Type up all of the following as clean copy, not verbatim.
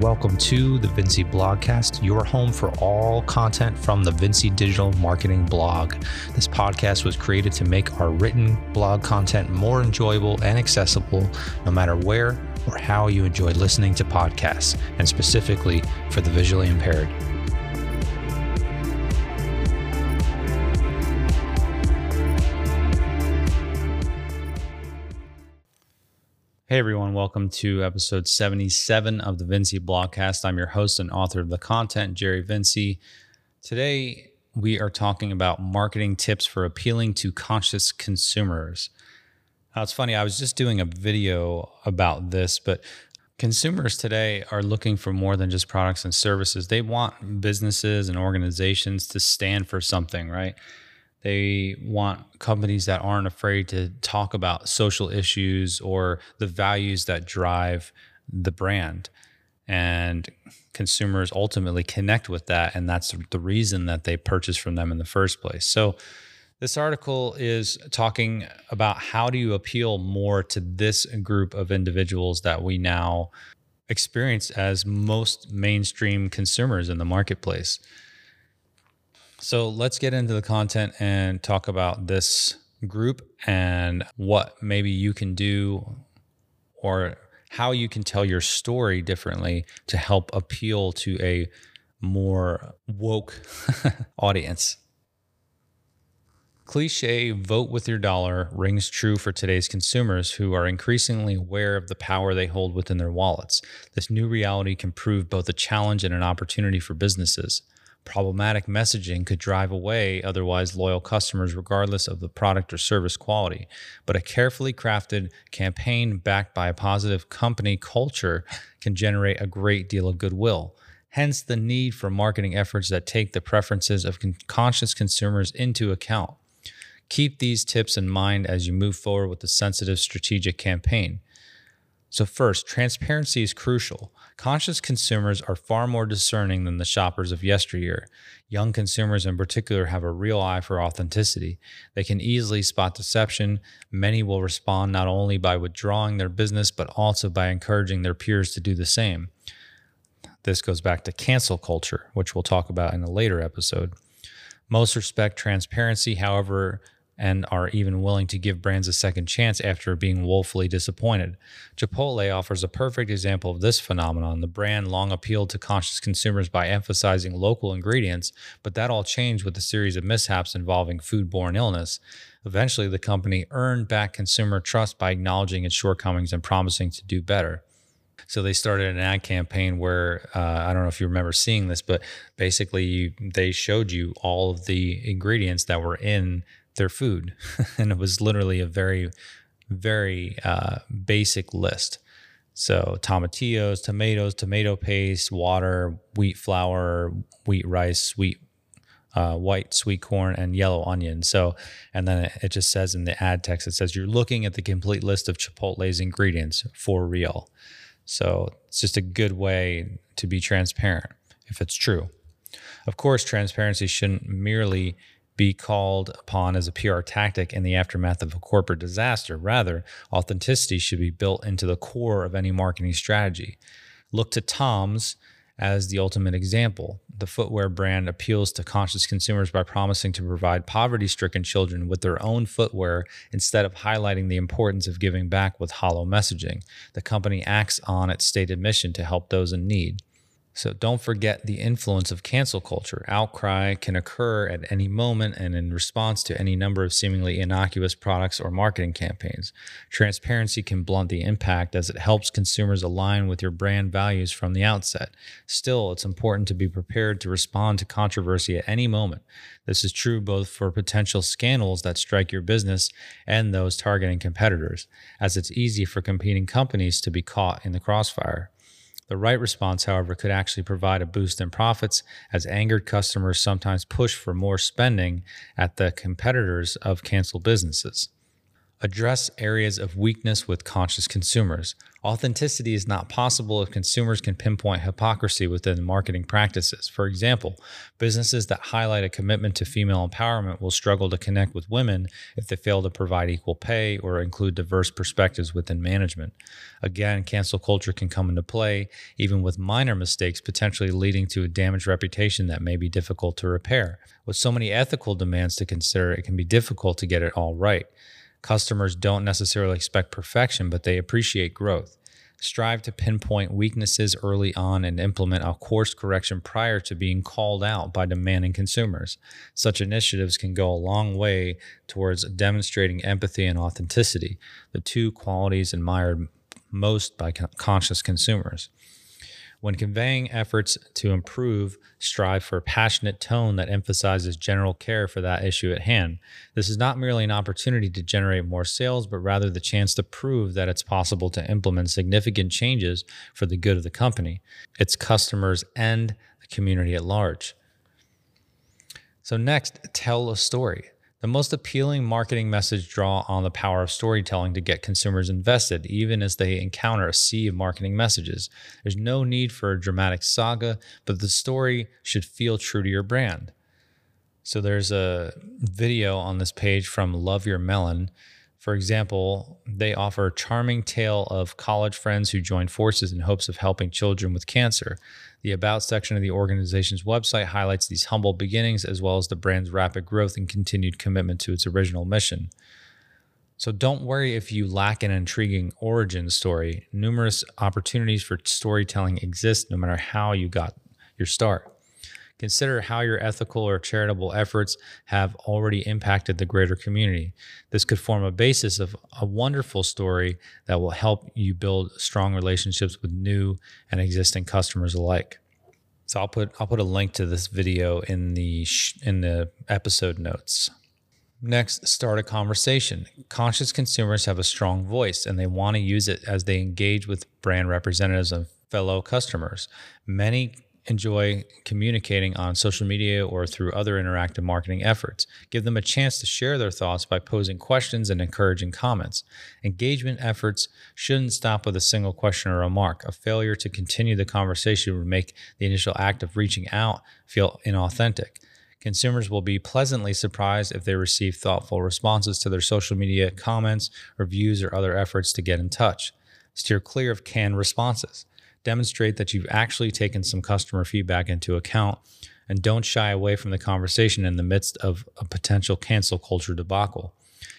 Welcome to the Vinci Blogcast, your home for all content from the Vinci Digital Marketing Blog. This podcast was created to make our written blog content more enjoyable and accessible, no matter where or how you enjoy listening to podcasts, and specifically for the visually impaired. Hey everyone, welcome to episode 77 of the Vinci Blogcast. I'm your host and author of the content, Jerry Vinci. Today, we are talking about marketing tips for appealing to conscious consumers. Now, it's funny, I was just doing a video about this, but consumers today are looking for more than just products and services. They want businesses and organizations to stand for something, right? They want companies that aren't afraid to talk about social issues or the values that drive the brand. And consumers ultimately connect with that, and that's the reason that they purchase from them in the first place. So this article is talking about how do you appeal more to this group of individuals that we now experience as most mainstream consumers in the marketplace. So let's get into the content and talk about this group and what maybe you can do or how you can tell your story differently to help appeal to a more woke audience. Cliche vote with your dollar rings true for today's consumers who are increasingly aware of the power they hold within their wallets. This new reality can prove both a challenge and an opportunity for businesses. Problematic messaging could drive away otherwise loyal customers regardless of the product or service quality, but a carefully crafted campaign backed by a positive company culture can generate a great deal of goodwill. Hence the need for marketing efforts that take the preferences of conscious consumers into account. Keep these tips in mind as you move forward with the sensitive strategic campaign. So first, transparency is crucial. Conscious consumers are far more discerning than the shoppers of yesteryear. Young consumers in particular have a real eye for authenticity. They can easily spot deception. Many will respond not only by withdrawing their business, but also by encouraging their peers to do the same. This goes back to cancel culture, which we'll talk about in a later episode. Most respect transparency, however, and are even willing to give brands a second chance after being woefully disappointed. Chipotle offers a perfect example of this phenomenon. The brand long appealed to conscious consumers by emphasizing local ingredients, but that all changed with a series of mishaps involving foodborne illness. Eventually, the company earned back consumer trust by acknowledging its shortcomings and promising to do better. So they started an ad campaign where, I don't know if you remember seeing this, but basically they showed you all of the ingredients that were in their food. And it was literally a very, very basic list. So tomatillos, tomatoes, tomato paste, water, wheat flour, wheat rice, wheat, white sweet corn, and yellow onion. So, and then it just says in the ad text, it says, you're looking at the complete list of Chipotle's ingredients for real. So it's just a good way to be transparent if it's true. Of course, transparency shouldn't merely be called upon as a PR tactic in the aftermath of a corporate disaster. Rather, authenticity should be built into the core of any marketing strategy. Look to Tom's as the ultimate example. The footwear brand appeals to conscious consumers by promising to provide poverty-stricken children with their own footwear instead of highlighting the importance of giving back with hollow messaging. The company acts on its stated mission to help those in need. So don't forget the influence of cancel culture. Outcry can occur at any moment and in response to any number of seemingly innocuous products or marketing campaigns. Transparency can blunt the impact as it helps consumers align with your brand values from the outset. Still, it's important to be prepared to respond to controversy at any moment. This is true both for potential scandals that strike your business and those targeting competitors, as it's easy for competing companies to be caught in the crossfire. The right response, however, could actually provide a boost in profits, as angered customers sometimes push for more spending at the competitors of canceled businesses. Address areas of weakness with conscious consumers. Authenticity is not possible if consumers can pinpoint hypocrisy within marketing practices. For example, businesses that highlight a commitment to female empowerment will struggle to connect with women if they fail to provide equal pay or include diverse perspectives within management. Again, cancel culture can come into play, even with minor mistakes, potentially leading to a damaged reputation that may be difficult to repair. With so many ethical demands to consider, it can be difficult to get it all right. Customers don't necessarily expect perfection, but they appreciate growth. Strive to pinpoint weaknesses early on and implement a course correction prior to being called out by demanding consumers. Such initiatives can go a long way towards demonstrating empathy and authenticity, the two qualities admired most by conscious consumers. When conveying efforts to improve, strive for a passionate tone that emphasizes general care for that issue at hand. This is not merely an opportunity to generate more sales, but rather the chance to prove that it's possible to implement significant changes for the good of the company, its customers, and the community at large. So next, tell a story. The most appealing marketing message draws on the power of storytelling to get consumers invested, even as they encounter a sea of marketing messages. There's no need for a dramatic saga, but the story should feel true to your brand. So there's a video on this page from Love Your Melon. For example, they offer a charming tale of college friends who join forces in hopes of helping children with cancer. The About section of the organization's website highlights these humble beginnings as well as the brand's rapid growth and continued commitment to its original mission. So don't worry if you lack an intriguing origin story. Numerous opportunities for storytelling exist no matter how you got your start. Consider how your ethical or charitable efforts have already impacted the greater community. This could form a basis of a wonderful story that will help you build strong relationships with new and existing customers alike. So I'll put a link to this video in the episode notes. Next, start a conversation. Conscious consumers have a strong voice and they want to use it as they engage with brand representatives and fellow customers. Many enjoy communicating on social media or through other interactive marketing efforts. Give them a chance to share their thoughts by posing questions and encouraging comments. Engagement efforts shouldn't stop with a single question or remark. A failure to continue the conversation would make the initial act of reaching out feel inauthentic. Consumers will be pleasantly surprised if they receive thoughtful responses to their social media comments, reviews, or other efforts to get in touch. Steer clear of canned responses. Demonstrate that you've actually taken some customer feedback into account, and don't shy away from the conversation in the midst of a potential cancel culture debacle.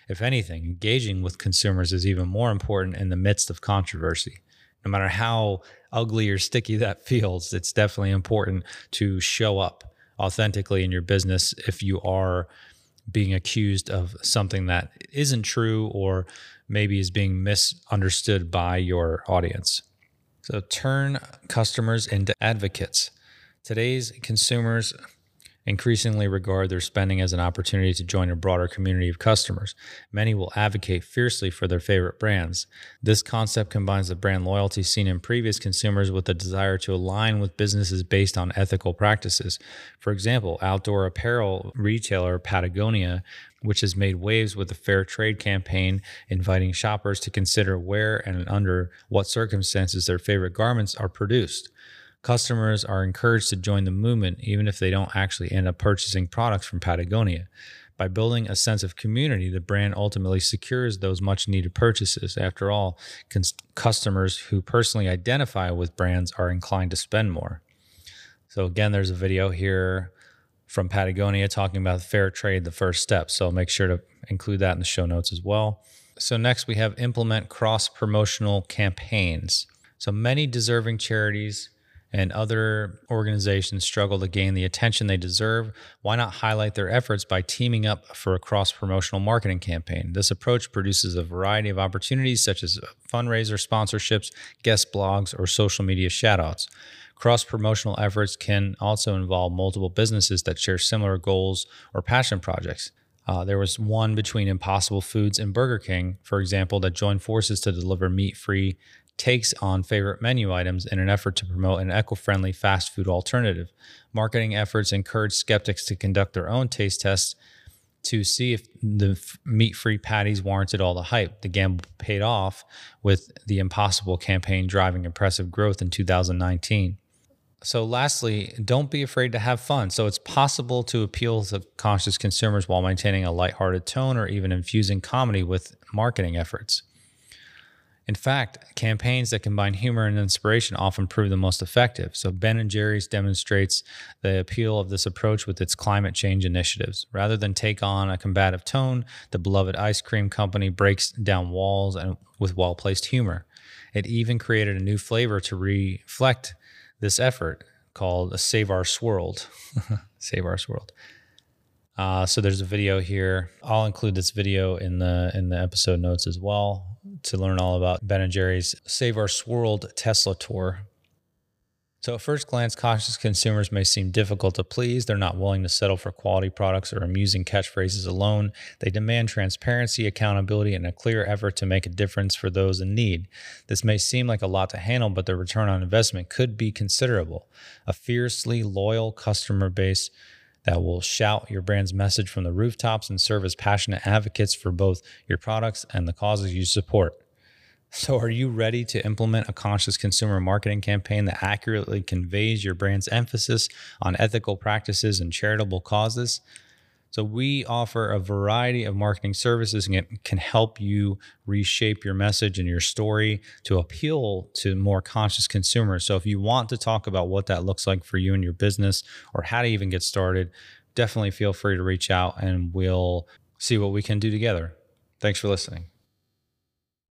If anything, engaging with consumers is even more important in the midst of controversy. No matter how ugly or sticky that feels, it's definitely important to show up authentically in your business if you are being accused of something that isn't true or maybe is being misunderstood by your audience. So turn customers into advocates. Today's consumers increasingly regard their spending as an opportunity to join a broader community of customers. Many will advocate fiercely for their favorite brands. This concept combines the brand loyalty seen in previous consumers with the desire to align with businesses based on ethical practices. For example, outdoor apparel retailer Patagonia, which has made waves with the Fair Trade campaign, inviting shoppers to consider where and under what circumstances their favorite garments are produced. Customers are encouraged to join the movement, even if they don't actually end up purchasing products from Patagonia. By building a sense of community, the brand ultimately secures those much-needed purchases. After all, customers who personally identify with brands are inclined to spend more. So again, there's a video here from Patagonia talking about fair trade, the first step. So make sure to include that in the show notes as well. So next we have implement cross-promotional campaigns. So many deserving charities and other organizations struggle to gain the attention they deserve. Why not highlight their efforts by teaming up for a cross-promotional marketing campaign? This approach produces a variety of opportunities such as fundraiser sponsorships, guest blogs, or social media shoutouts. Cross-promotional efforts can also involve multiple businesses that share similar goals or passion projects. There was one between Impossible Foods and Burger King, for example, that joined forces to deliver meat-free takes on favorite menu items in an effort to promote an eco-friendly fast food alternative. Marketing efforts encourage skeptics to conduct their own taste tests to see if the meat-free patties warranted all the hype. The gamble paid off with the Impossible campaign driving impressive growth in 2019. So lastly, don't be afraid to have fun. So it's possible to appeal to conscious consumers while maintaining a lighthearted tone or even infusing comedy with marketing efforts. In fact, campaigns that combine humor and inspiration often prove the most effective. So Ben & Jerry's demonstrates the appeal of this approach with its climate change initiatives. Rather than take on a combative tone, the beloved ice cream company breaks down walls and with well-placed humor. It even created a new flavor to reflect this effort called Save Our Swirled. Save Our Swirled. So there's a video here. I'll include this video in the episode notes as well to learn all about Ben & Jerry's Save Our Swirled Tesla Tour. So at first glance, conscious consumers may seem difficult to please. They're not willing to settle for quality products or amusing catchphrases alone. They demand transparency, accountability, and a clear effort to make a difference for those in need. This may seem like a lot to handle, but the return on investment could be considerable. A fiercely loyal customer base that will shout your brand's message from the rooftops and serve as passionate advocates for both your products and the causes you support. So are you ready to implement a conscious consumer marketing campaign that accurately conveys your brand's emphasis on ethical practices and charitable causes? So we offer a variety of marketing services and can help you reshape your message and your story to appeal to more conscious consumers. So if you want to talk about what that looks like for you and your business or how to even get started, definitely feel free to reach out and we'll see what we can do together. Thanks for listening.